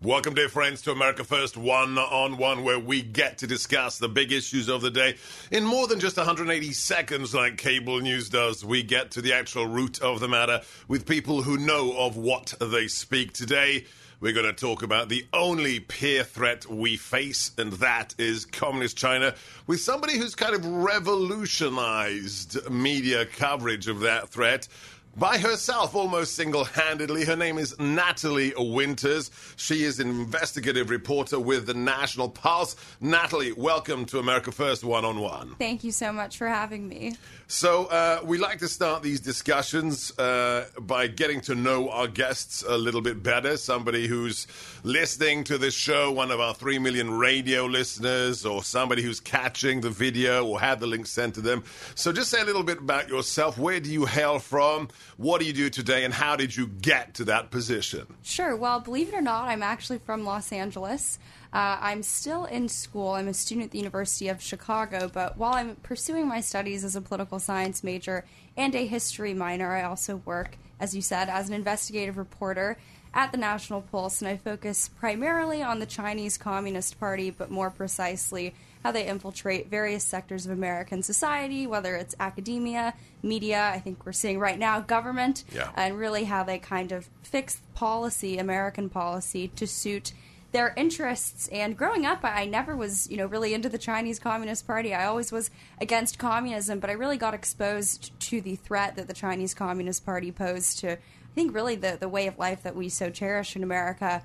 Welcome, dear friends, to America First one-on-one, where we get to discuss the big issues of the day in more than just 180 seconds like cable news does. We get to the actual root of the matter with people who know of what they speak. Today, we're going to talk about the only peer threat we face, and that is Communist China, with somebody who's kind of revolutionized media coverage of that threat. By herself, almost single-handedly. Her name is Natalie Winters. She is an investigative reporter with the National Pulse. Natalie, welcome to America First one-on-one. Thank you so much for having me. So we like to start these discussions by getting to know our guests a little bit better. Somebody who's listening to this show, one of our 3 million radio listeners, or somebody who's catching the video or had the link sent to them. So just say a little bit about yourself. Where do you hail from? What do you do today, and how did you get to that position? Sure. Well, believe it or not, I'm actually from Los Angeles. I'm still in school. I'm a student at the University of Chicago, but while I'm pursuing my studies as a political science major and a history minor, I also work, as you said, as an investigative reporter at the National Pulse, and I focus primarily on the Chinese Communist Party, but more precisely how they infiltrate various sectors of American society, whether it's academia, media, I think we're seeing right now, government, and really how they kind of fix policy, American policy, to suit their interests. And growing up, I never was, really into the Chinese Communist Party. I always was against communism, but I really got exposed to the threat that the Chinese Communist Party posed to, I think, really the way of life that we so cherish in America.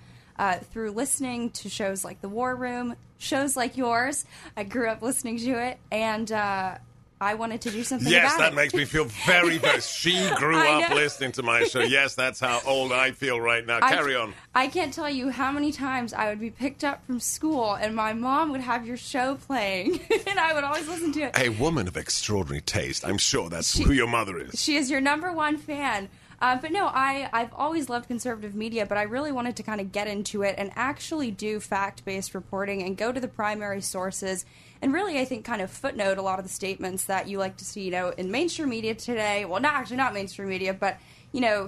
Through listening to shows like The War Room, shows like yours. I grew up listening to it, and I wanted to do something about it. Yes, that makes me feel very, very... She grew up listening to my show. Yes, that's how old I feel right now. Carry on. I can't tell you how many times I would be picked up from school, and my mom would have your show playing, and I would always listen to it. A woman of extraordinary taste. I'm sure that's who your mother is. She is your number one fan. But no, I've always loved conservative media, but I really wanted to kind of get into it and actually do fact-based reporting and go to the primary sources and really, I think, kind of footnote a lot of the statements that you like to see, in mainstream media today. Well, not mainstream media, but,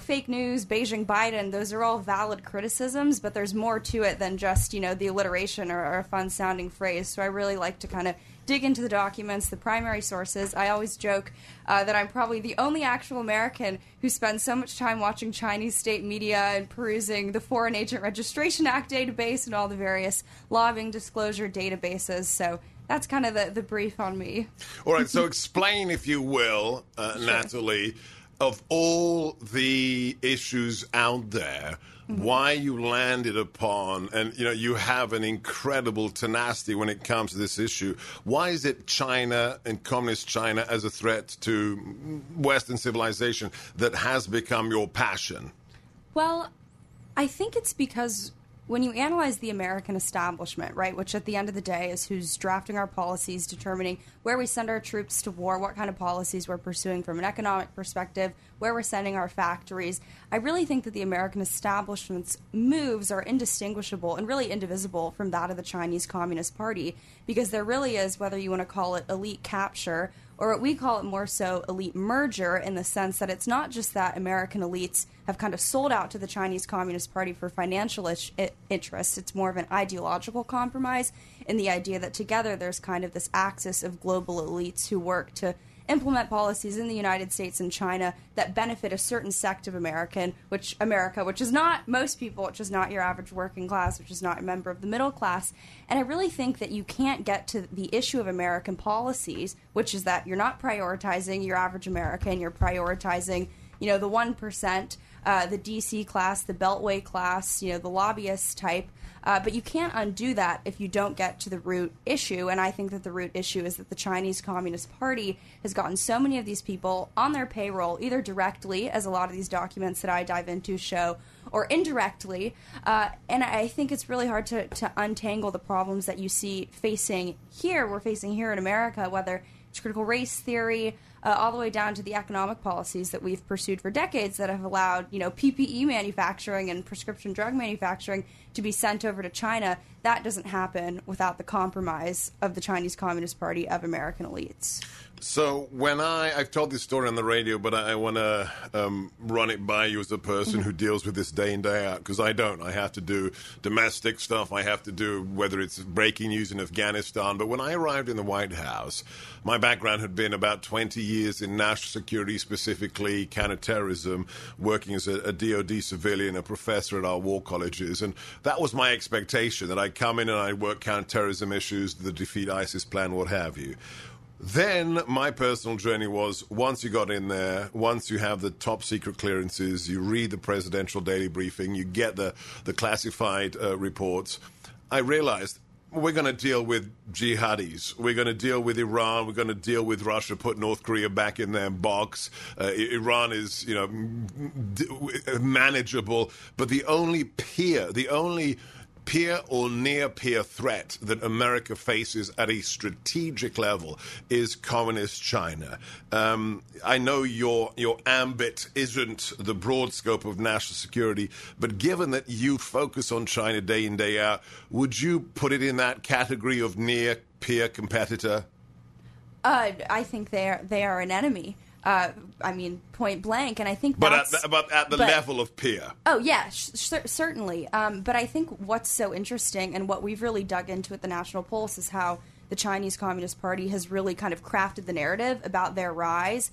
fake news, Beijing, Biden, those are all valid criticisms, but there's more to it than just, the alliteration or a fun-sounding phrase. So I really like to kind of dig into the documents, the primary sources. I always joke that I'm probably the only actual American who spends so much time watching Chinese state media and perusing the Foreign Agent Registration Act database and all the various lobbying disclosure databases. So that's kind of the brief on me. All right, so explain, if you will, sure. Natalie, of all the issues out there, mm-hmm. why you landed upon, and you have an incredible tenacity when it comes to this issue. Why is it China and communist China as a threat to Western civilization that has become your passion? Well, I think it's because when you analyze the American establishment, right, which at the end of the day is who's drafting our policies, determining where we send our troops to war, what kind of policies we're pursuing from an economic perspective, where we're sending our factories, I really think that the American establishment's moves are indistinguishable and really indivisible from that of the Chinese Communist Party, because there really is, whether you want to call it elite capture or what we call it more so elite merger, in the sense that it's not just that American elites have kind of sold out to the Chinese Communist Party for financial interests. It's more of an ideological compromise in the idea that together there's kind of this axis of global elites who work to implement policies in the United States and China that benefit a certain sect of America, which is not most people, which is not your average working class, which is not a member of the middle class. And I really think that you can't get to the issue of American policies, which is that you're not prioritizing your average American, you're prioritizing, the 1%, the DC class, the Beltway class, the lobbyist type, But you can't undo that if you don't get to the root issue. And I think that the root issue is that the Chinese Communist Party has gotten so many of these people on their payroll, either directly, as a lot of these documents that I dive into show, or indirectly. And I think it's really hard to untangle the problems that you see we're facing here in America, whether it's critical race theory, all the way down to the economic policies that we've pursued for decades that have allowed, PPE manufacturing and prescription drug manufacturing to be sent over to China. That doesn't happen without the compromise of the Chinese Communist Party of American elites. So when I've told this story on the radio, but I want to run it by you as a person who deals with this day in, day out, because I don't. I have to do domestic stuff. I have to do whether it's breaking news in Afghanistan. But when I arrived in the White House, my background had been about 20 years in national security, specifically counterterrorism, working as a DOD civilian, a professor at our war colleges. And that was my expectation, that I'd come in and I'd work counterterrorism issues, the Defeat ISIS plan, what have you. Then my personal journey was, once you got in there, once you have the top secret clearances, you read the presidential daily briefing, you get the classified reports, I realized we're going to deal with jihadis. We're going to deal with Iran. We're going to deal with Russia, put North Korea back in their box. Iran is, manageable. But the only peer or near-peer threat that America faces at a strategic level is communist China. I know your ambit isn't the broad scope of national security, but given that you focus on China day in, day out, would you put it in that category of near-peer competitor? I think they are an enemy. Point blank, and I think But at the level of peer. Oh, yeah, certainly. But I think what's so interesting and what we've really dug into at the National Pulse is how the Chinese Communist Party has really kind of crafted the narrative about their rise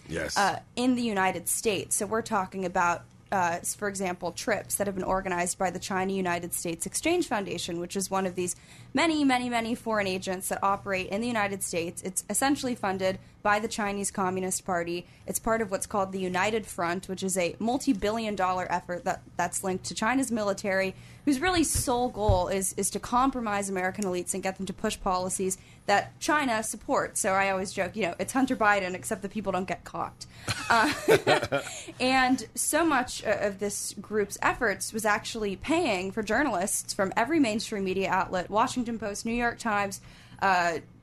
in the United States. So we're talking about, for example, trips that have been organized by the China-United States Exchange Foundation, which is one of these many, many, many foreign agents that operate in the United States. It's essentially funded by the Chinese Communist Party. It's part of what's called the United Front, which is a multi-billion-dollar effort that's linked to China's military, whose really sole goal is to compromise American elites and get them to push policies that China supports. So I always joke, it's Hunter Biden, except the people don't get caught. And so much of this group's efforts was actually paying for journalists from every mainstream media outlet, Washington Post, New York Times,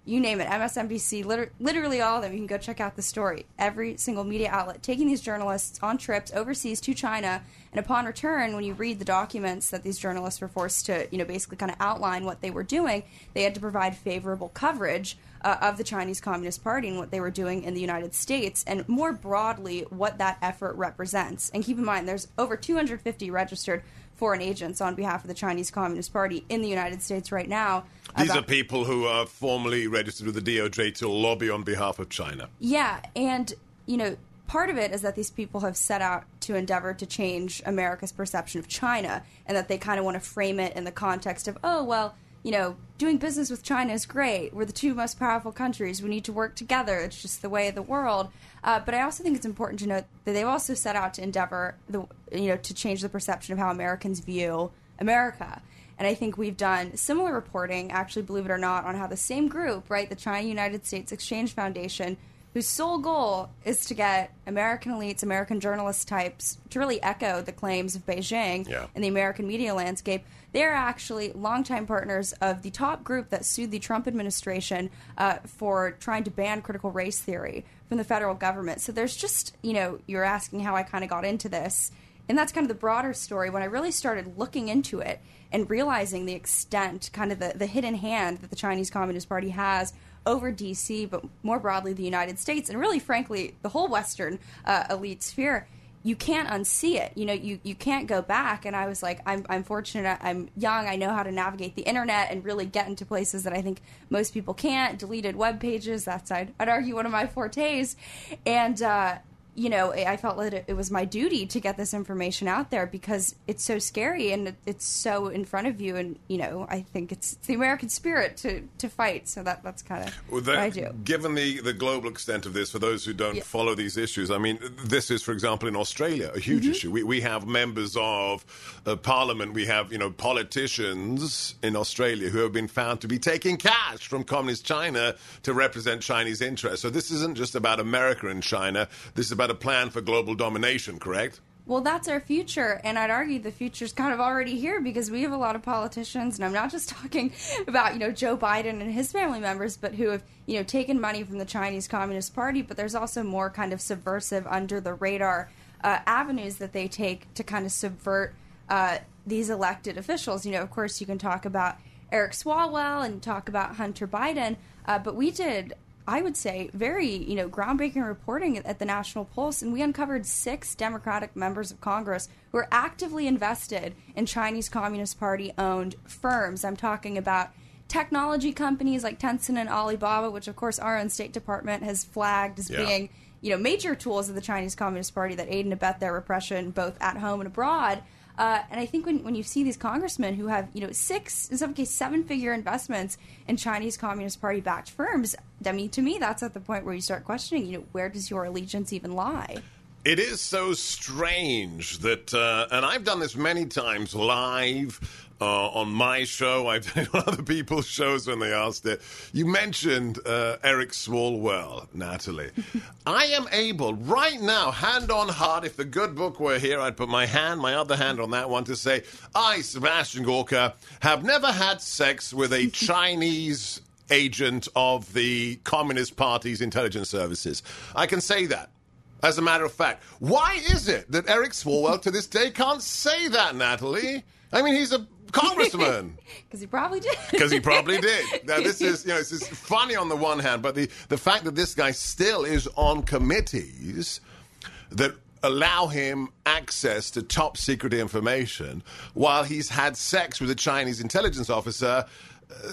you name it, MSNBC, literally all of them. You can go check out the story. Every single media outlet taking these journalists on trips overseas to China, and upon return, when you read the documents that these journalists were forced to, basically kind of outline what they were doing, they had to provide favorable coverage of the Chinese Communist Party and what they were doing in the United States, and more broadly, what that effort represents. And keep in mind, there's over 250 registered foreign agents on behalf of the Chinese Communist Party in the United States right now. These are people who are formally registered with the DOJ to lobby on behalf of China. Yeah, and, part of it is that these people have set out to endeavor to change America's perception of China, and that they kind of want to frame it in the context of, doing business with China is great. We're the two most powerful countries. We need to work together. It's just the way of the world. But I also think it's important to note that they've also set out to endeavor to change the perception of how Americans view America. And I think we've done similar reporting, actually, believe it or not, on how the same group, right, the China-United States Exchange Foundation, whose sole goal is to get American elites, American journalist types, to really echo the claims of Beijing and the American media landscape. They're actually longtime partners of the top group that sued the Trump administration for trying to ban critical race theory from the federal government. So there's just, you're asking how I kind of got into this. And that's kind of the broader story. When I really started looking into it and realizing the extent, kind of the hidden hand that the Chinese Communist Party has over D.C., but more broadly the United States, and really, frankly, the whole Western elite sphere, you can't unsee it. You can't go back. And I was like, I'm fortunate. I'm young. I know how to navigate the internet and really get into places that I think most people can't. Deleted web pages. That's, I'd argue, one of my fortes. And you know, I felt that it was my duty to get this information out there because it's so scary and it's so in front of you. And, you know, I think it's the American spirit to fight. So that's kind of what I do. Given the global extent of this, for those who don't follow these issues, I mean, this is, for example, in Australia, a huge issue. We have members of parliament. We have, you know, politicians in Australia who have been found to be taking cash from communist China to represent Chinese interests. So this isn't just about America and China. This is about a plan for global domination, correct? Well, that's our future, and I'd argue the future's kind of already here because we have a lot of politicians, and I'm not just talking about, you know, Joe Biden and his family members, but who have, you know, taken money from the Chinese Communist Party, but there's also more kind of subversive, under-the-radar avenues that they take to kind of subvert these elected officials. You know, of course, you can talk about Eric Swalwell and talk about Hunter Biden, but we did, I would say, very, you know, groundbreaking reporting at the National Pulse, and we uncovered 6 Democratic members of Congress who are actively invested in Chinese Communist Party-owned firms. I'm talking about technology companies like Tencent and Alibaba, which, of course, our own State Department has flagged as being, you know, major tools of the Chinese Communist Party that aid and abet their repression both at home and abroad. And I think when you see these congressmen who have, you know, 6, in some cases, 7-figure investments in Chinese Communist Party-backed firms, I mean, to me, that's at the point where you start questioning, you know, where does your allegiance even lie? It is so strange that, and I've done this many times live on my show, I've done it on other people's shows when they asked it. You mentioned Eric Swalwell, Natalie. I am able right now, hand on heart, if the good book were here, I'd put my other hand on that one to say, I, Sebastian Gorka, have never had sex with a Chinese agent of the Communist Party's intelligence services. I can say that. As a matter of fact, why is it that Eric Swalwell to this day can't say that, Natalie? I mean, he's a congressman. Because he probably did. Now, this is, you know, it's just funny on the one hand, but the fact that this guy still is on committees that allow him access to top secret information while he's had sex with a Chinese intelligence officer.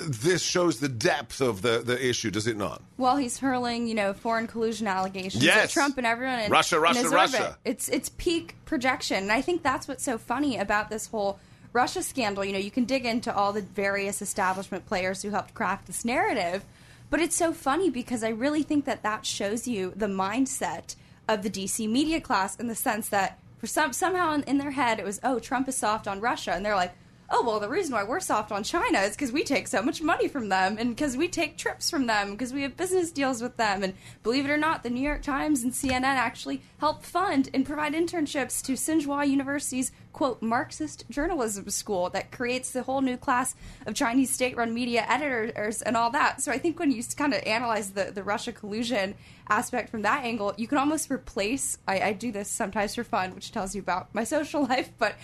This shows the depth of the issue, does it not? Well, he's hurling, you know, foreign collusion allegations at Trump and everyone in Russia. It's peak projection. And I think that's what's so funny about this whole Russia scandal. You know, you can dig into all the various establishment players who helped craft this narrative. But it's so funny because I really think that shows you the mindset of the D.C. media class in the sense that for somehow in their head it was, oh, Trump is soft on Russia. And they're like, oh, well, the reason why we're soft on China is because we take so much money from them and because we take trips from them because we have business deals with them. And believe it or not, the New York Times and CNN actually help fund and provide internships to Xinhua University's, quote, Marxist journalism school that creates the whole new class of Chinese state-run media editors and all that. So I think when you kind of analyze the Russia collusion aspect from that angle, you can almost replace, I do this sometimes for fun, which tells you about my social life, but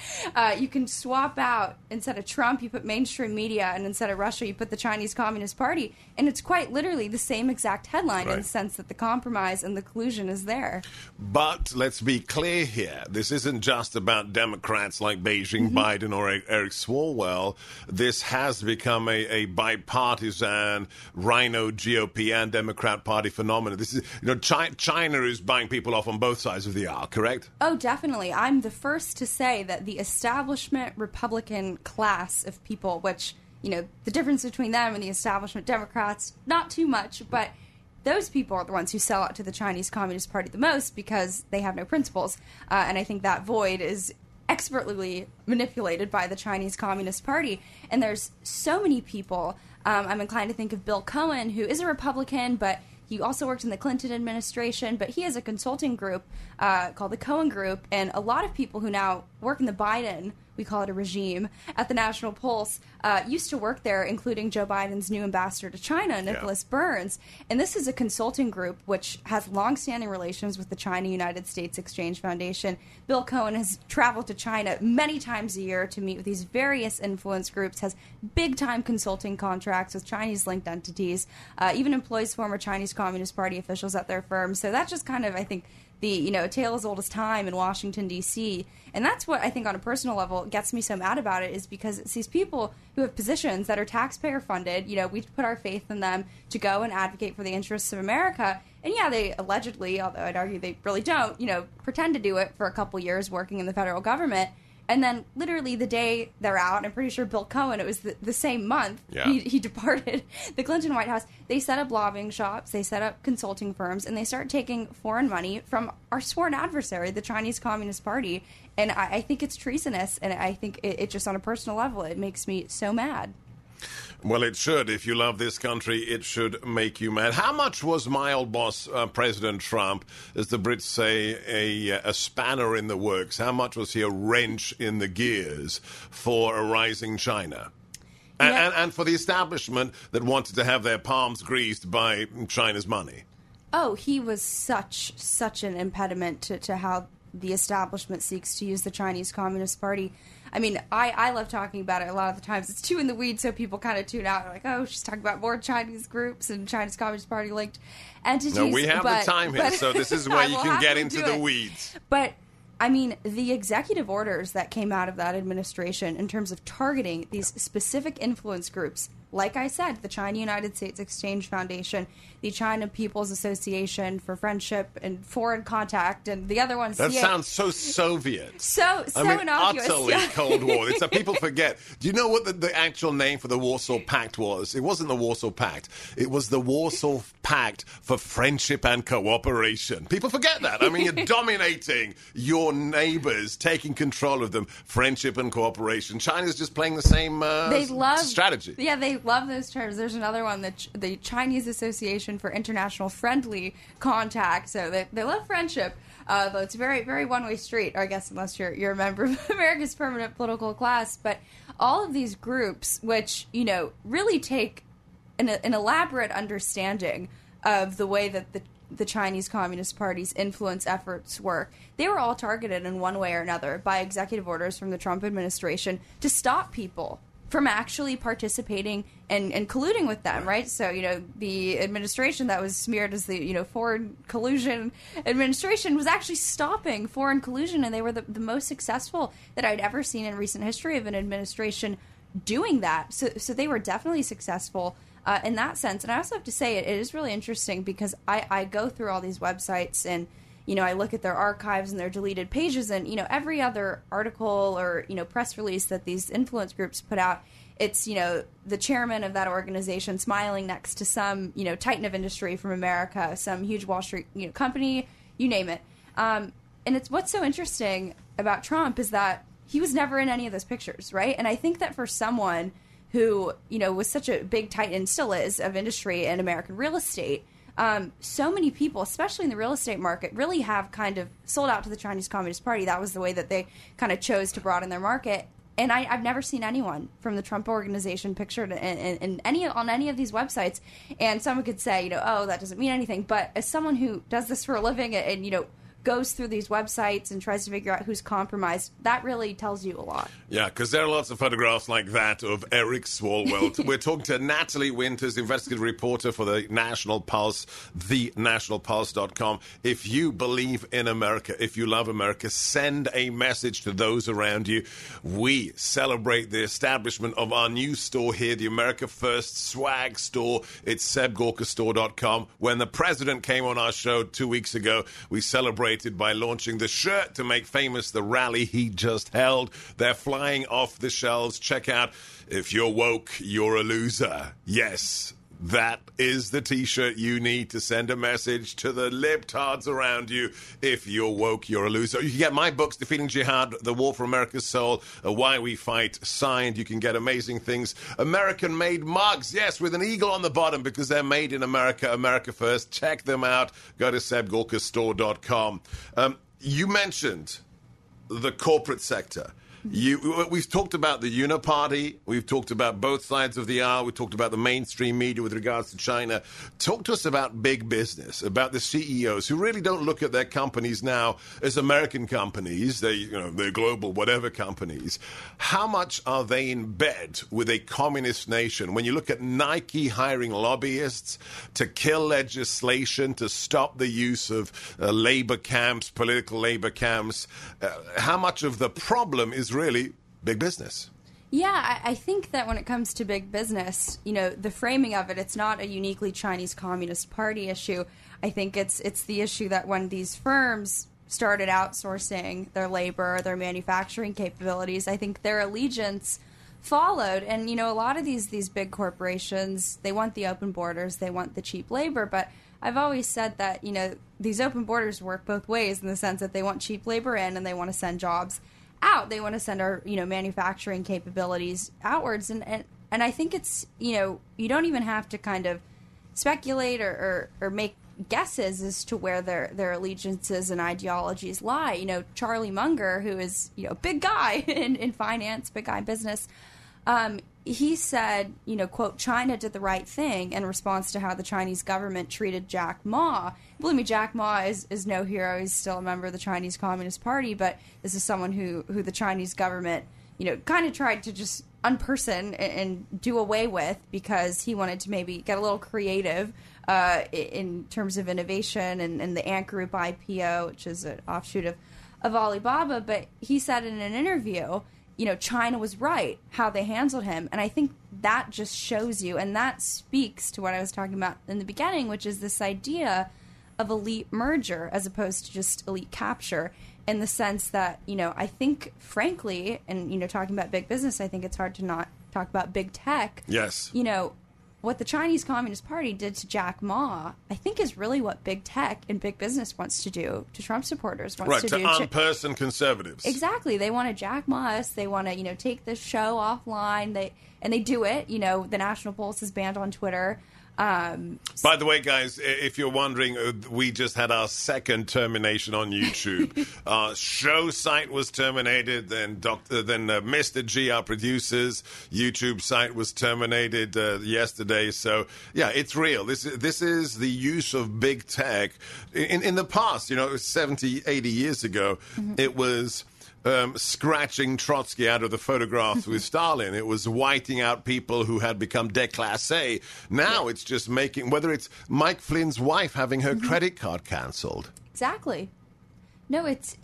you can swap out, instead of Trump, you put mainstream media, and instead of Russia, you put the Chinese Communist Party, and it's quite literally the same exact headline in the sense that the compromise and the collusion is there. But let's be clear here. This isn't just about Democrats like Beijing, Biden, or Eric Swalwell. This has become a bipartisan, rhino GOP and Democrat Party phenomenon. This is, you know, China is buying people off on both sides of the aisle, correct? Oh, definitely. I'm the first to say that the establishment Republican class of people, which, you know, the difference between them and the establishment Democrats, not too much, but those people are the ones who sell out to the Chinese Communist Party the most because they have no principles. And I think that void is expertly manipulated by the Chinese Communist Party. And there's so many people. I'm inclined to think of Bill Cohen, who is a Republican, but he also worked in the Clinton administration, but he has a consulting group called the Cohen Group, and a lot of people who now work in the Biden, we call it a regime, at the National Pulse, used to work there, including Joe Biden's new ambassador to China, Nicholas Burns. And this is a consulting group which has longstanding relations with the China-United States Exchange Foundation. Bill Cohen has traveled to China many times a year to meet with these various influence groups, has big-time consulting contracts with Chinese-linked entities, even employs former Chinese Communist Party officials at their firm. So that just kind of, I think, the, tale as old as time in Washington, D.C. And that's what I think on a personal level gets me so mad about it, is because it's these people who have positions that are taxpayer funded. You know, we put our faith in them to go and advocate for the interests of America. And, yeah, they allegedly, although I'd argue they really don't, pretend to do it for a couple years working in the federal government. And then literally the day they're out, and I'm pretty sure Bill Cohen, it was the same month, he departed the Clinton White House. They set up lobbying shops, they set up consulting firms, and they start taking foreign money from our sworn adversary, the Chinese Communist Party. And I think it's treasonous, and I think it just on a personal level, it makes me so mad. Well, it should. If you love this country, it should make you mad. How much was my old boss, President Trump, as the Brits say, a spanner in the works? How much was he a wrench in the gears for a rising China? And, and for the establishment that wanted to have their palms greased by China's money? Oh, he was such an impediment to how the establishment seeks to use the Chinese Communist Party. I mean, I love talking about it a lot of the times. It's too in the weeds, so people kind of tune out. They're like, oh, she's talking about more Chinese groups and China's Communist Party-linked entities. No, we have the time here, so this is where you can get into the weeds. But, I mean, the executive orders that came out of that administration in terms of targeting these specific influence groups, like I said, the China-United States Exchange Foundation, the China People's Association for Friendship and Foreign Contact, and the other ones. That sounds so Soviet. So innocuous. Utterly Cold War. It's that people forget. Do you know what the actual name for the Warsaw Pact was? It wasn't the Warsaw Pact. It was the Warsaw Pact for Friendship and Cooperation. People forget that. I mean, you're dominating your neighbors, taking control of them. Friendship and cooperation. China's just playing the same strategy. Yeah, they love those terms. There's another one, the Chinese Association for International Friendly Contact. So they love friendship, though it's very, very one-way street, or I guess unless you're a member of America's permanent political class. But all of these groups, which, really take an elaborate understanding of the way that the Chinese Communist Party's influence efforts work, they were all targeted in one way or another by executive orders from the Trump administration to stop people from actually participating and colluding with them, right? So, the administration that was smeared as the, foreign collusion administration was actually stopping foreign collusion, and they were the most successful that I'd ever seen in recent history of an administration doing that. So they were definitely successful in that sense. And I also have to say, it is really interesting because I go through all these websites and I look at their archives and their deleted pages and, every other article or, press release that these influence groups put out, it's, the chairman of that organization smiling next to some, titan of industry from America, some huge Wall Street, company, you name it. And it's what's so interesting about Trump is that he was never in any of those pictures, right? And I think that for someone who, was such a big titan, still is, of industry and American real estate, so many people, especially in the real estate market, really have kind of sold out to the Chinese Communist Party. That was the way that they kind of chose to broaden their market. And I've never seen anyone from the Trump organization pictured on any of these websites. And someone could say, oh, that doesn't mean anything. But as someone who does this for a living and goes through these websites and tries to figure out who's compromised, that really tells you a lot. Yeah, because there are lots of photographs like that of Eric Swalwell. We're talking to Natalie Winters, investigative reporter for the National Pulse, thenationalpulse.com. If you believe in America, if you love America, send a message to those around you. We celebrate the establishment of our new store here, the America First swag store. It's SebGorkaStore.com. When the president came on our show 2 weeks ago, we celebrated by launching the shirt to make famous the rally he just held. They're flying off the shelves. Check out, if you're woke, you're a loser. Yes, that is the T-shirt you need to send a message to the libtards around you. If you're woke, you're a loser. You can get my books, Defeating Jihad, The War for America's Soul, Why We Fight, signed. You can get amazing things. American-made mugs, yes, with an eagle on the bottom because they're made in America, America First. Check them out. Go to SebGorkaStore.com. You mentioned the corporate sector. We've talked about the Uniparty. We've talked about both sides of the aisle. We talked about the mainstream media with regards to China. Talk to us about big business, about the CEOs who really don't look at their companies now as American companies. They're global, whatever companies. How much are they in bed with a communist nation? When you look at Nike hiring lobbyists to kill legislation to stop the use of labor camps, political labor camps, how much of the problem is really big business? Yeah, I think that when it comes to big business, the framing of it, it's not a uniquely Chinese Communist Party issue. I think it's the issue that when these firms started outsourcing their labor, their manufacturing capabilities, I think their allegiance followed. And, a lot of these big corporations, they want the open borders, they want the cheap labor, but I've always said that, these open borders work both ways in the sense that they want cheap labor in and they want to send jobs out. They want to send our, manufacturing capabilities outwards. And I think it's, you don't even have to kind of speculate or make guesses as to where their allegiances and ideologies lie. Charlie Munger, who is, a big guy in finance, big guy in business, he said, quote, China did the right thing in response to how the Chinese government treated Jack Ma. Believe me, Jack Ma is no hero. He's still a member of the Chinese Communist Party, but this is someone who the Chinese government, kind of tried to just unperson and do away with because he wanted to maybe get a little creative in terms of innovation and the Ant Group IPO, which is an offshoot of Alibaba. But he said in an interview, China was right, how they handled him. And I think that just shows you, and that speaks to what I was talking about in the beginning, which is this idea of elite merger as opposed to just elite capture, in the sense that, I think, frankly, and, talking about big business, I think it's hard to not talk about big tech. Yes. What the Chinese Communist Party did to Jack Ma, I think, is really what big tech and big business wants to do to Trump supporters. To unperson conservatives. Exactly. They want to Jack Ma us. They want to, take this show offline. They do it. The National Pulse is banned on Twitter. By the way, guys, if you're wondering, we just had our second termination on YouTube. Our show site was terminated, then Mr. G, our producer's YouTube site, was terminated yesterday. So, yeah, it's real. This is the use of big tech. In the past, 70, 80 years ago, It was... scratching Trotsky out of the photographs with Stalin. It was whiting out people who had become déclassés. Now it's just making, whether it's Mike Flynn's wife having her credit card cancelled. Exactly. No, it's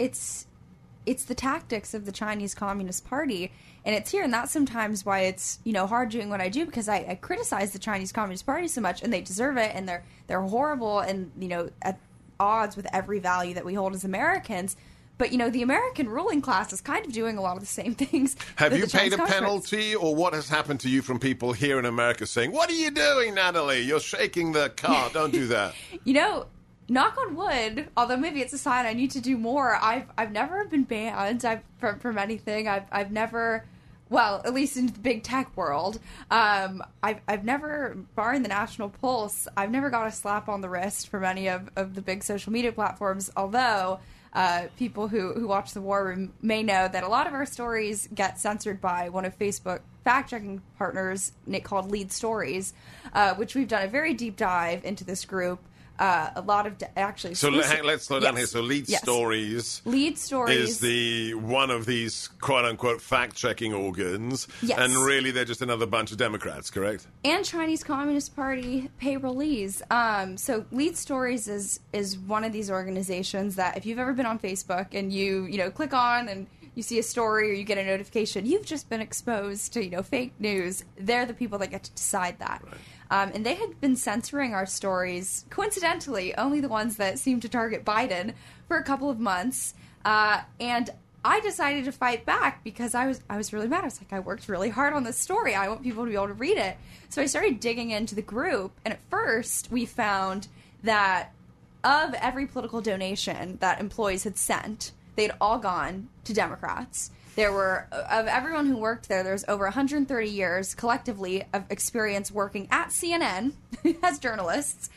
the tactics of the Chinese Communist Party, and it's here, and that's sometimes why it's, hard doing what I do, because I criticize the Chinese Communist Party so much, and they deserve it, and they're horrible, and, at odds with every value that we hold as Americans. But, the American ruling class is kind of doing a lot of the same things. Have you paid a penalty, or what has happened to you from people here in America saying, what are you doing, Natalie? You're shaking the car. Don't do that. Knock on wood, although maybe it's a sign I need to do more. I've never been banned from anything. I've never... Well, at least in the big tech world, I've never, barring the National Pulse, I've never got a slap on the wrist from any of the big social media platforms, although people who watch The War Room may know that a lot of our stories get censored by one of Facebook fact-checking partners called Lead Stories, which we've done a very deep dive into this group. A lot of actually. So let's slow down here. So Lead Stories is the one of these quote unquote fact checking organs, and really they're just another bunch of Democrats, correct? And Chinese Communist Party payrollees. So Lead Stories is one of these organizations that if you've ever been on Facebook and you click on and you see a story or you get a notification, you've just been exposed to fake news. They're the people that get to decide that. Right. And they had been censoring our stories, coincidentally, only the ones that seemed to target Biden, for a couple of months. And I decided to fight back because I was really mad. I was like, I worked really hard on this story. I want people to be able to read it. So I started digging into the group. And at first, we found that of every political donation that employees had sent, they'd all gone to Democrats. There were, of everyone who worked there, there's over 130 years collectively of experience working at CNN as journalists.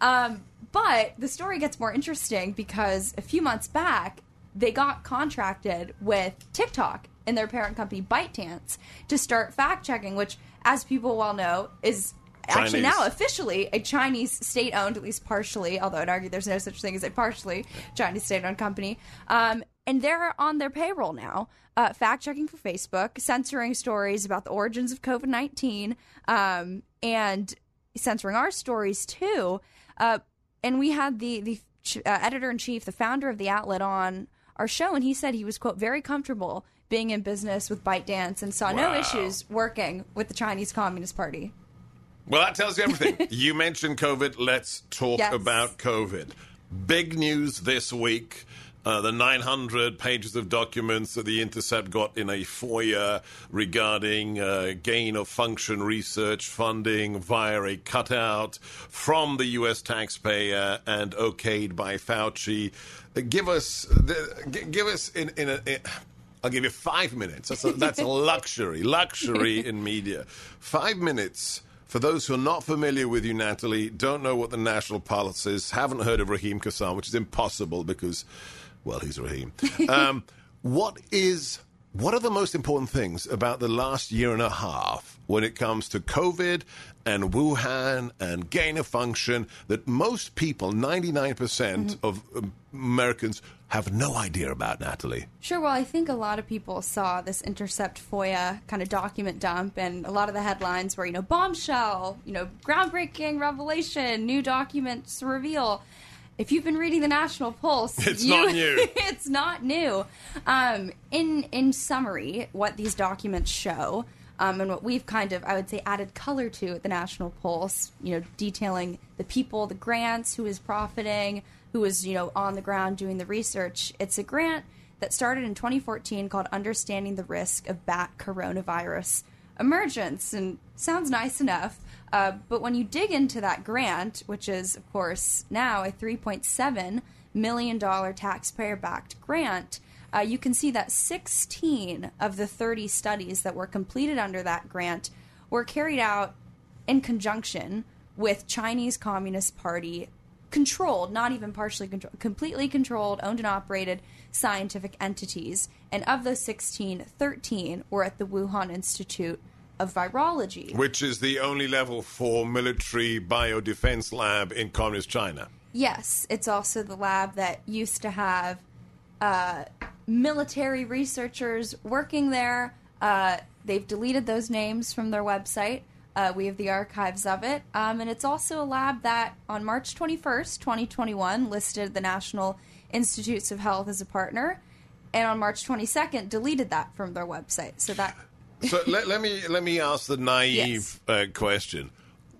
But the story gets more interesting because a few months back, they got contracted with TikTok. and their parent company ByteDance to start fact-checking, which, as people well know, is actually now officially a Chinese state-owned, at least partially, although I'd argue there's no such thing as a partially Chinese state-owned company. And they're on their payroll now, fact-checking for Facebook, censoring stories about the origins of COVID-19, and censoring our stories, too. And we had the editor-in-chief, the founder of the outlet, on our show, and he said he was, quote, very comfortable being in business with ByteDance and saw no issues working with the Chinese Communist Party. Well, that tells you everything. You mentioned COVID. Let's talk about COVID. Big news this week. The 900 pages of documents that The Intercept got in a FOIA regarding gain-of-function research funding via a cutout from the U.S. taxpayer and okayed by Fauci. I'll give you 5 minutes. That's a luxury in media. 5 minutes. For those who are not familiar with you, Natalie, don't know what the National Pulse is, haven't heard of Raheem Kassam, which is impossible because... well, he's Raheem. What are the most important things about the last year and a half when it comes to COVID and Wuhan and gain of function that most people, 99% of Americans, have no idea about, Natalie? Sure. Well, I think a lot of people saw this Intercept FOIA kind of document dump, and a lot of the headlines were, bombshell, groundbreaking revelation, new documents reveal. If you've been reading the National Pulse, not new. It's not new. In summary, what these documents show, and what we've kind of, I would say, added color to at the National Pulse, detailing the people, the grants, who is profiting, who is, on the ground doing the research. It's a grant that started in 2014 called Understanding the Risk of Bat Coronavirus Emergence, and sounds nice enough. But when you dig into that grant, which is, of course, now a $3.7 million taxpayer-backed grant, you can see that 16 of the 30 studies that were completed under that grant were carried out in conjunction with Chinese Communist Party controlled, not even partially controlled, completely controlled, owned and operated scientific entities. And of those 16, 13 were at the Wuhan Institute of Virology, which is the only level for military biodefense lab in communist China. Yes, it's also the lab that used to have military researchers working there. They've deleted those names from their website. We have the archives of it. And it's also a lab that on March 21st, 2021, listed the National Institutes of Health as a partner, and on March 22nd, deleted that from their website. So let me ask the naive question.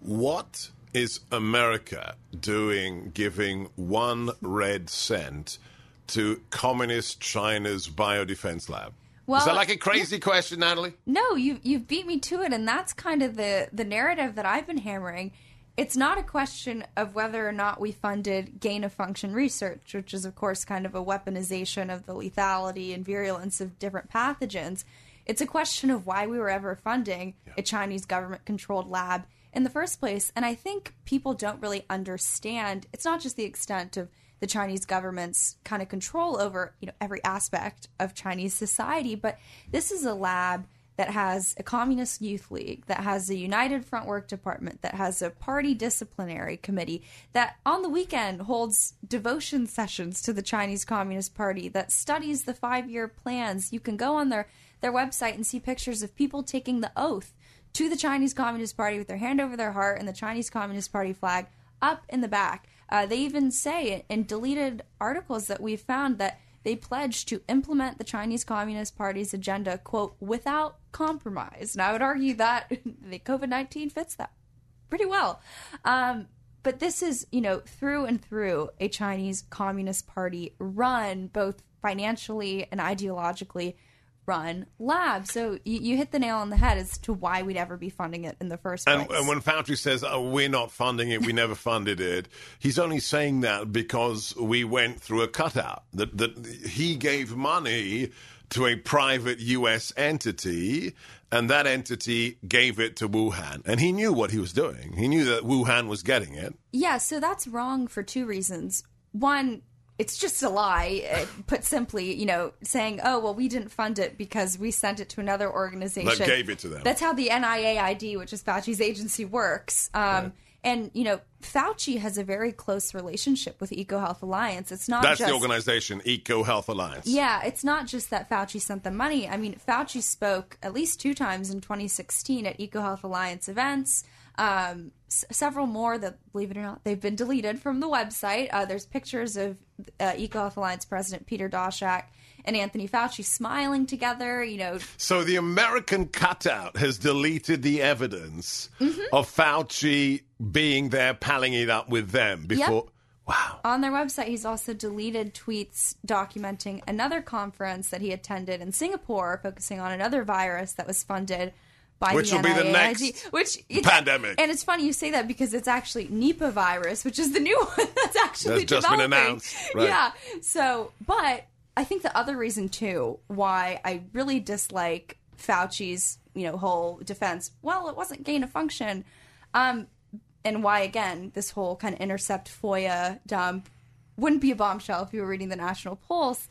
What is America doing giving 1 red cent to Communist China's biodefense lab? Well, is that like a crazy question, Natalie? No, you've beat me to it, and that's kind of the narrative that I've been hammering. It's not a question of whether or not we funded gain-of-function research, which is, of course, kind of a weaponization of the lethality and virulence of different pathogens. It's a question of why we were ever funding a Chinese government-controlled lab in the first place. And I think people don't really understand. It's not just the extent of the Chinese government's kind of control over every aspect of Chinese society, but this is a lab that has a communist youth league, that has a united front work department, that has a party disciplinary committee, that on the weekend holds devotion sessions to the Chinese Communist Party, that studies the 5-year plans. You can go on their website and see pictures of people taking the oath to the Chinese Communist Party with their hand over their heart and the Chinese Communist Party flag up in the back. They even say in deleted articles that we've found that they pledged to implement the Chinese Communist Party's agenda, quote, without compromise. And I would argue that the COVID-19 fits that pretty well. But this is, through and through a Chinese Communist Party run, both financially and ideologically, run lab. So you hit the nail on the head as to why we'd ever be funding it in the first place. And when Fauci says, we're not funding it, we never funded it, he's only saying that because we went through a cutout, that he gave money to a private U.S. entity, and that entity gave it to Wuhan. And he knew what he was doing. He knew that Wuhan was getting it. Yeah, so that's wrong for 2 reasons. One, It's just a lie, put simply, you know, saying, oh, well, we didn't fund it because we sent it to another organization that gave it to them. That's how the NIAID, which is Fauci's agency, works. Right. And, you know, Fauci has a very close relationship with EcoHealth Alliance. It's not that's just the organization, EcoHealth Alliance. Yeah, it's not just that Fauci sent the money. I mean, Fauci spoke at least 2 times in 2016 at EcoHealth Alliance events. Several more that, believe it or not, they've been deleted from the website. There's pictures of EcoHealth Alliance President Peter Daszak and Anthony Fauci smiling together, you know. So the American cutout has deleted the evidence of Fauci being there, palling it up with them before. Yep. Wow. On their website, he's also deleted tweets documenting another conference that he attended in Singapore, focusing on another virus that was funded by which will be the next pandemic. And it's funny you say that because it's actually Nipah virus, which is the new one that's actually that's just been announced. Right. Yeah. So, but I think the other reason, too, why I really dislike Fauci's, you know, whole defense, well, it wasn't gain of function, and why, again, this whole kind of intercept FOIA dump wouldn't be a bombshell if you were reading the National Pulse,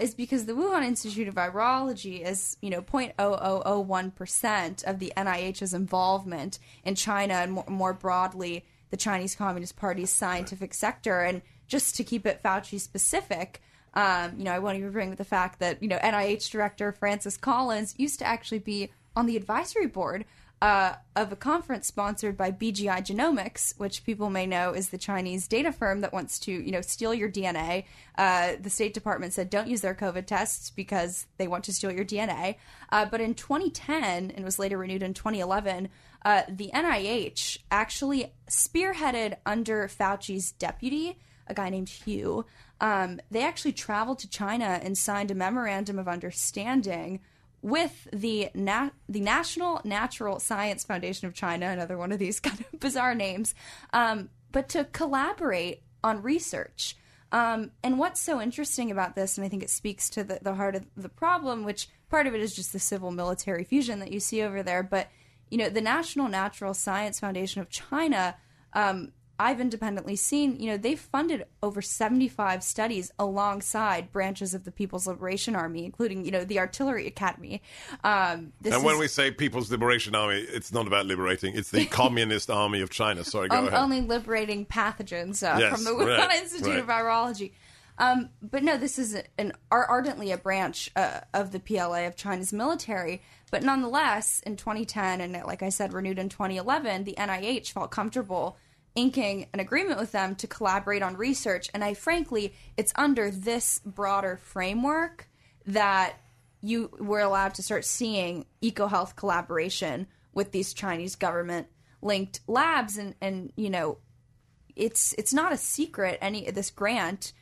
is because the Wuhan Institute of Virology is, you know, 0.0001% of the NIH's involvement in China and more broadly the Chinese Communist Party's scientific sector. And just to keep it Fauci-specific, you know, I want to bring up the fact that, you know, NIH Director Francis Collins used to actually be on the advisory board of a conference sponsored by BGI Genomics, which people may know is the Chinese data firm that wants to, you know, steal your DNA. The State Department said don't use their COVID tests because they want to steal your DNA. But in 2010, and was later renewed in 2011, the NIH actually spearheaded under Fauci's deputy, a guy named Hugh. They actually traveled to China and signed a memorandum of understanding with the National Natural Science Foundation of China, another one of these kind of bizarre names, but to collaborate on research. And what's so interesting about this, and I think it speaks to the heart of the problem, which part of it is just the civil-military fusion that you see over there, but, you know, the National Natural Science Foundation of China, I've independently seen, you know, they've funded over 75 studies alongside branches of the People's Liberation Army, including, you know, the Artillery Academy. And when we say People's Liberation Army, it's not about liberating. It's the Communist Army of China. Sorry, go ahead. Only liberating pathogens from the Wuhan Institute of Virology. But no, this is ardently a branch of the PLA, of China's military. But nonetheless, in 2010, and like I said, renewed in 2011, the NIH felt comfortable inking an agreement with them to collaborate on research. And I frankly, it's under this broader framework that you were allowed to start seeing EcoHealth collaboration with these Chinese government linked labs. And you know, it's not a secret. This grant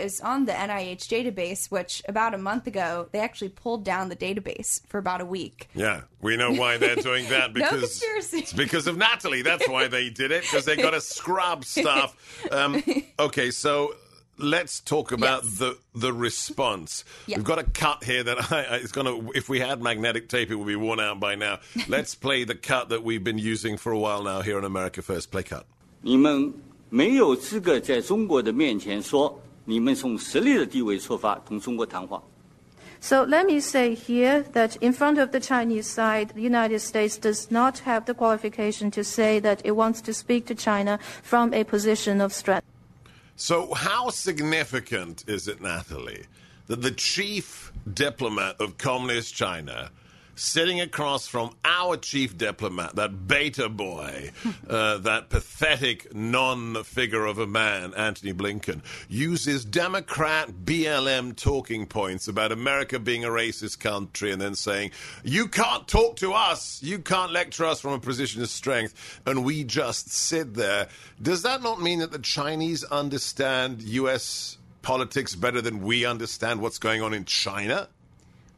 is on the NIH database, which about a month ago, they actually pulled down the database for about a week. Yeah, we know why they're doing that. Because no conspiracy. It's because of Natalie. That's why they did it, because they got to scrub stuff. Okay, so let's talk about the response. Yes. We've got a cut here that it's gonna. If we had magnetic tape, it would be worn out by now. Let's play the cut that we've been using for a while now here on America First. Play cut. 你们没有资格在中国的面前说 So let me say here that in front of the Chinese side, the United States does not have the qualification to say that it wants to speak to China from a position of strength. So how significant is it, Natalie, that the chief diplomat of Communist China, sitting across from our chief diplomat, that beta boy, that pathetic non-figure of a man, Anthony Blinken, uses Democrat BLM talking points about America being a racist country and then saying, you can't talk to us, you can't lecture us from a position of strength, and we just sit there. Does that not mean that the Chinese understand U.S. politics better than we understand what's going on in China?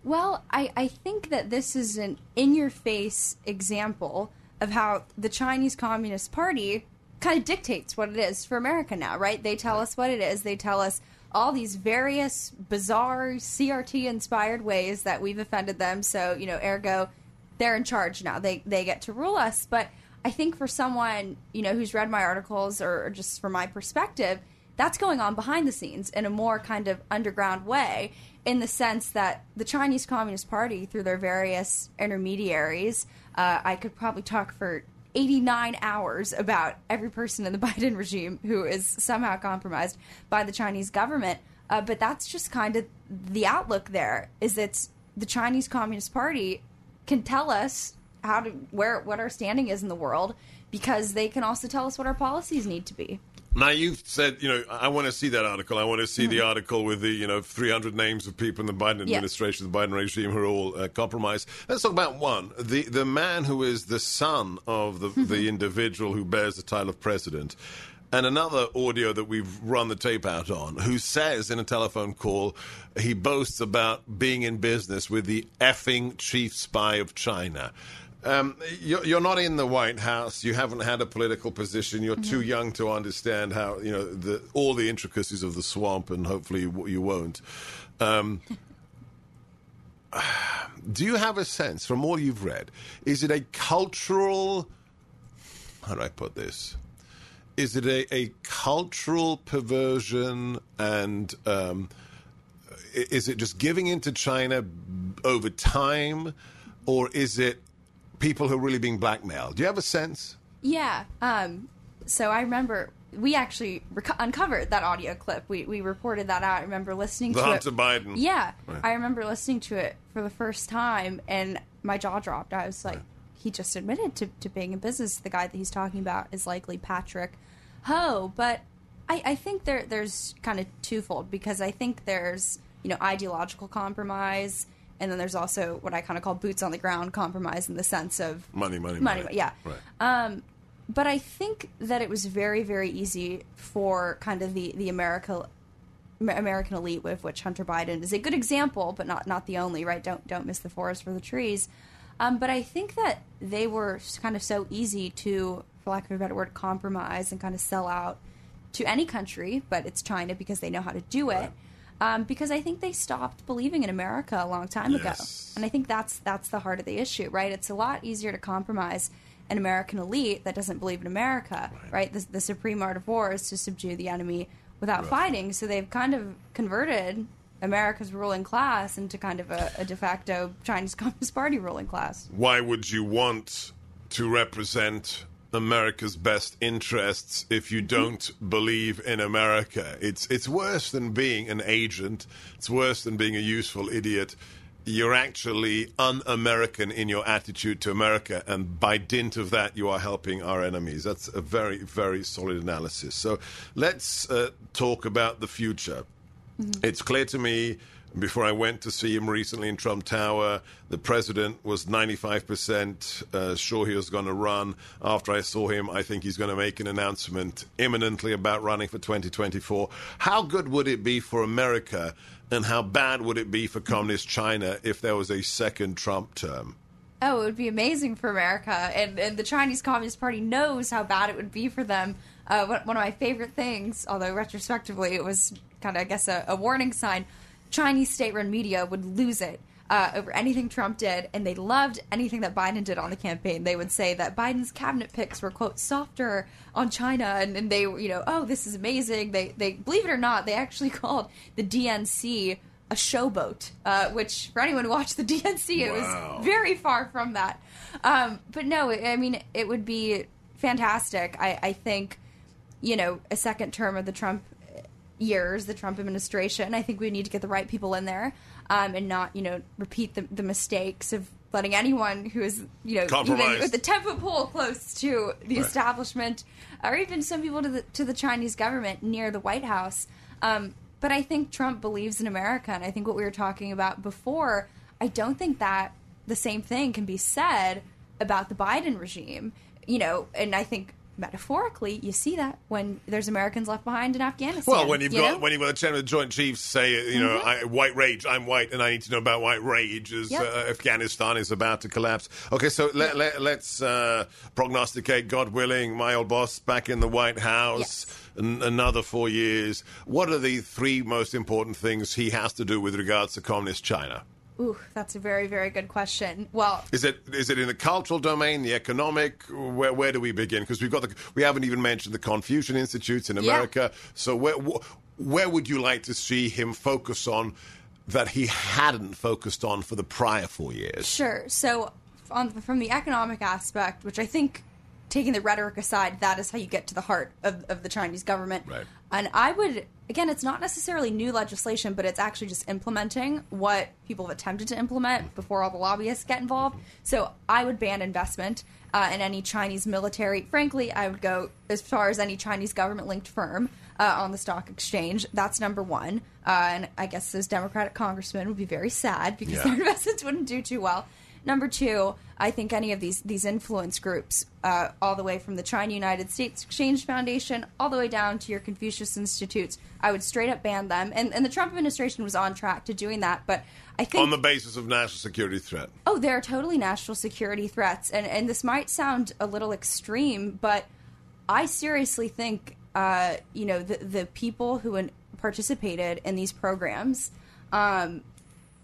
Well, I think that this is an in-your-face example of how the Chinese Communist Party kind of dictates what it is for America now, right? They tell us what it is. They tell us all these various bizarre CRT-inspired ways that we've offended them. So, you know, ergo, they're in charge now. They get to rule us. But I think for someone, you know, who's read my articles or just from my perspective, That's going on behind the scenes in a more kind of underground way, in the sense that the Chinese Communist Party, through their various intermediaries, I could probably talk for 89 hours about every person in the Biden regime who is somehow compromised by the Chinese government. But that's just kind of the outlook there, is that the Chinese Communist Party can tell us how to, what our standing is in the world, because they can also tell us what our policies need to be. Now, you've said, you know, I want to see that article. I want to see the article with the, 300 names of people in the Biden administration, the Biden regime, who are all compromised. Let's talk about one, the man who is the son of the individual who bears the title of president. And another audio that we've run the tape out on, who says in a telephone call, he boasts about being in business with the effing chief spy of China. You're not in the White House. You haven't had a political position. You're too young to understand how, all the intricacies of the swamp, and hopefully you won't. Do you have a sense, from all you've read, is it a cultural... How do I put this? Is it a cultural perversion, and... is it just giving in to China over time, or is it people who are really being blackmailed? Do you have a sense? Yeah. So I remember we actually uncovered that audio clip. We reported that out. I remember listening to it. The Hunter Biden. Yeah. Right. I remember listening to it for the first time, and my jaw dropped. I was like, he just admitted to being in business. The guy that he's talking about is likely Patrick Ho. But I think there's kind of twofold, because I think there's, ideological compromise, and then there's also what I kind of call boots on the ground compromise, in the sense of money. Yeah. Right. But I think that it was very, very easy for kind of the American elite, with which Hunter Biden is a good example, but not the only, right? Don't miss the forest for the trees. But I think that they were kind of so easy to, for lack of a better word, compromise and kind of sell out to any country, but it's China, because they know how to do it. Right. Because I think they stopped believing in America a long time ago. And I think that's the heart of the issue, right? It's a lot easier to compromise an American elite that doesn't believe in America, right? The supreme art of war is to subdue the enemy without fighting. So they've kind of converted America's ruling class into kind of a de facto Chinese Communist Party ruling class. Why would you want to represent America's best interests if you don't believe in America? It's worse than being an agent. It's worse than being a useful idiot. You're actually un-American in your attitude to America, and by dint of that, you are helping our enemies. That's a very, very solid analysis. So let's talk about the future. It's clear to me, before I went to see him recently in Trump Tower, the president was 95% sure he was going to run. After I saw him, I think he's going to make an announcement imminently about running for 2024. How good would it be for America, and how bad would it be for communist China if there was a second Trump term? Oh, it would be amazing for America. And the Chinese Communist Party knows how bad it would be for them. One of my favorite things, although retrospectively it was kind of, I guess, a warning sign, Chinese state-run media would lose it over anything Trump did, and they loved anything that Biden did on the campaign. They would say that Biden's cabinet picks were, quote, softer on China, and they, oh, this is amazing. They believe it or not, they actually called the DNC a showboat, which, for anyone who watched the DNC, it was very far from that. But no, I mean, it would be fantastic. I think, a second term of the Trump years, the Trump administration, I think we need to get the right people in there, and not, repeat the mistakes of letting anyone who is, even with the temper pull close to the establishment, or even some people to the Chinese government, near the White House. But I think Trump believes in America, and I think what we were talking about before, I don't think that the same thing can be said about the Biden regime, and I think metaphorically, you see that when there's Americans left behind in Afghanistan. Well, when you've got the chairman of the Joint Chiefs say, white rage, I'm white, and I need to know about white rage as Afghanistan is about to collapse. Okay, so let's prognosticate, God willing, my old boss back in the White House, another 4 years. What are the three most important things he has to do with regards to communist China? Ooh, that's a very, very good question. Well, is it in the cultural domain, the economic? Where do we begin? Because we haven't even mentioned the Confucius Institutes in America. Yeah. So where would you like to see him focus on that he hadn't focused on for the prior 4 years? Sure. So from the economic aspect, which I think, taking the rhetoric aside, that is how you get to the heart of the Chinese government. Right. And I would, again, it's not necessarily new legislation, but it's actually just implementing what people have attempted to implement before all the lobbyists get involved. So I would ban investment in any Chinese military. Frankly, I would go as far as any Chinese government-linked firm on the stock exchange. That's number one. And I guess those Democratic congressmen would be very sad because their investments wouldn't do too well. Number two, I think any of these influence groups, all the way from the China-United States Exchange Foundation, all the way down to your Confucius Institutes, I would straight up ban them. And the Trump administration was on track to doing that, but I think... On the basis of national security threat. Oh, there are totally national security threats. And this might sound a little extreme, but I seriously think, the people who participated in these programs...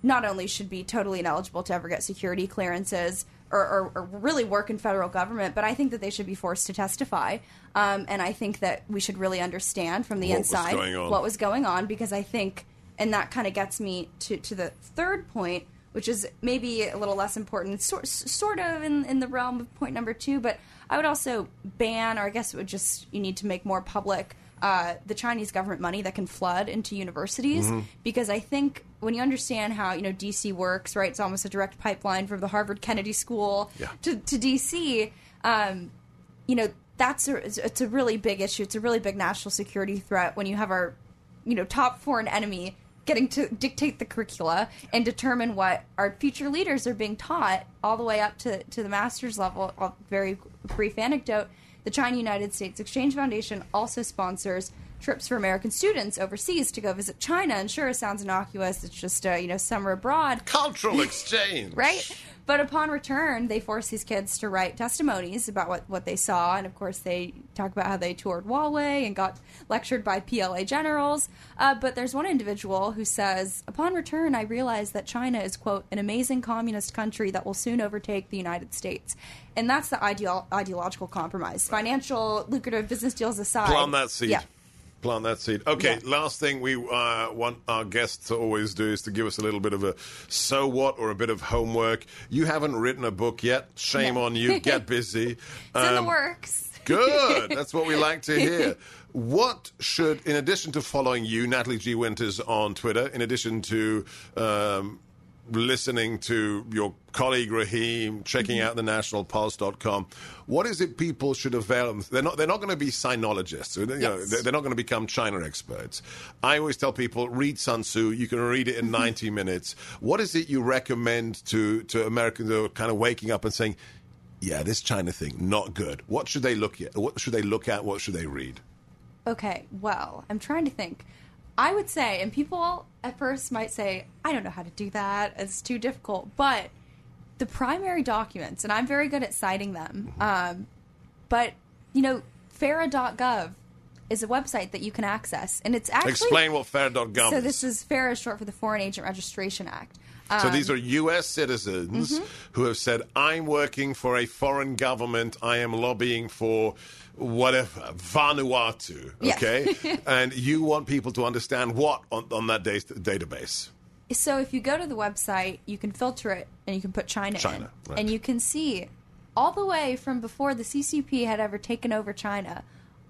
not only should be totally ineligible to ever get security clearances or really work in federal government, but I think that they should be forced to testify. And I think that we should really understand from the inside what was going on, because I think, and that kind of gets me to the third point, which is maybe a little less important, sort of in the realm of point number two, but I would also ban, or I guess it would just, you need to make more public, the Chinese government money that can flood into universities, because I think when you understand how DC works, right? It's almost a direct pipeline from the Harvard Kennedy School to DC. It's a really big issue. It's a really big national security threat when you have our top foreign enemy getting to dictate the curricula and determine what our future leaders are being taught, all the way up to the master's level. A very brief anecdote. The China-United States Exchange Foundation also sponsors trips for American students overseas to go visit China. And sure, it sounds innocuous. It's just, summer abroad. Cultural exchange. Right? But upon return, they force these kids to write testimonies about what they saw. And, of course, they talk about how they toured Huawei and got lectured by PLA generals. But there's one individual who says, upon return, I realized that China is, quote, an amazing communist country that will soon overtake the United States. And that's the ideological compromise. Financial, lucrative business deals aside. Plant that seed. Yeah. Plant that seed. Okay, last thing we want our guests to always do is to give us a little bit of a so what or a bit of homework. You haven't written a book yet. Shame on you. Get busy. It's in the works. Good. That's what we like to hear. What should, in addition to following you, Natalie G. Winters, on Twitter, in addition to... listening to your colleague Raheem, checking out the nationalpulse.com, what is it people should avail? They're not going to be sinologists. They're not going to become China experts. I always tell people, read Sun Tzu. You can read it in 90 minutes. What is it you recommend to Americans who are kind of waking up and saying, yeah, this China thing, not good? What should they look at? What should they look at? What should they read? Okay, well, I'm trying to think. I would say, and people at first might say, I don't know how to do that, it's too difficult, but the primary documents, and I'm very good at citing them, but fara.gov is a website that you can access, and it's actually... Explain what fara.gov is. So this is, FARA is short for the Foreign Agent Registration Act. So these are U.S. citizens who have said, I'm working for a foreign government, I am lobbying for whatever, Vanuatu, okay? And you want people to understand what on that database? So if you go to the website, you can filter it, and you can put China in. Right. And you can see, all the way from before the CCP had ever taken over China,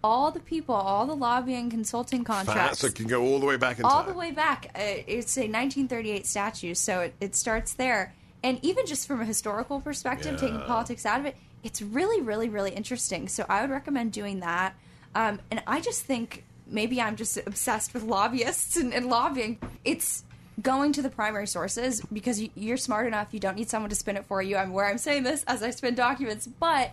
all the people, all the lobbying, consulting contracts. So it can go all the way back in time. All the way back. It's a 1938 statute, so it starts there. And even just from a historical perspective, taking politics out of it, it's really, really, really interesting. So I would recommend doing that. And I just think maybe I'm just obsessed with lobbyists and lobbying. It's going to the primary sources, because you're smart enough. You don't need someone to spin it for you. I'm where I'm saying this as I spin documents, but...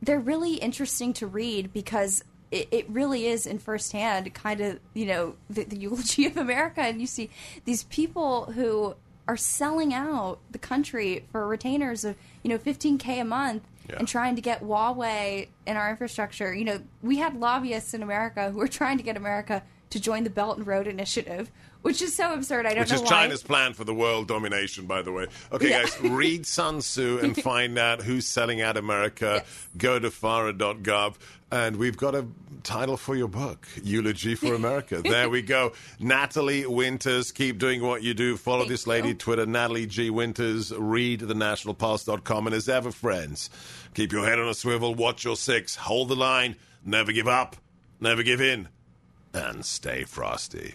They're really interesting to read, because it really is in firsthand kind of, the eulogy of America. And you see these people who are selling out the country for retainers of, $15K a month and trying to get Huawei and our infrastructure. We had lobbyists in America who were trying to get America to join the Belt and Road Initiative, which is so absurd. I don't know why. Which is China's plan for the world domination, by the way. Okay, yeah. Guys, read Sun Tzu and find out who's selling out America. Yes. Go to fara.gov. And we've got a title for your book, Eulogy for America. There we go. Natalie Winters, keep doing what you do. Follow this lady, Twitter, Natalie G. Winters. Read the nationalpulse.com. And as ever, friends, keep your head on a swivel. Watch your six. Hold the line. Never give up. Never give in. And stay frosty.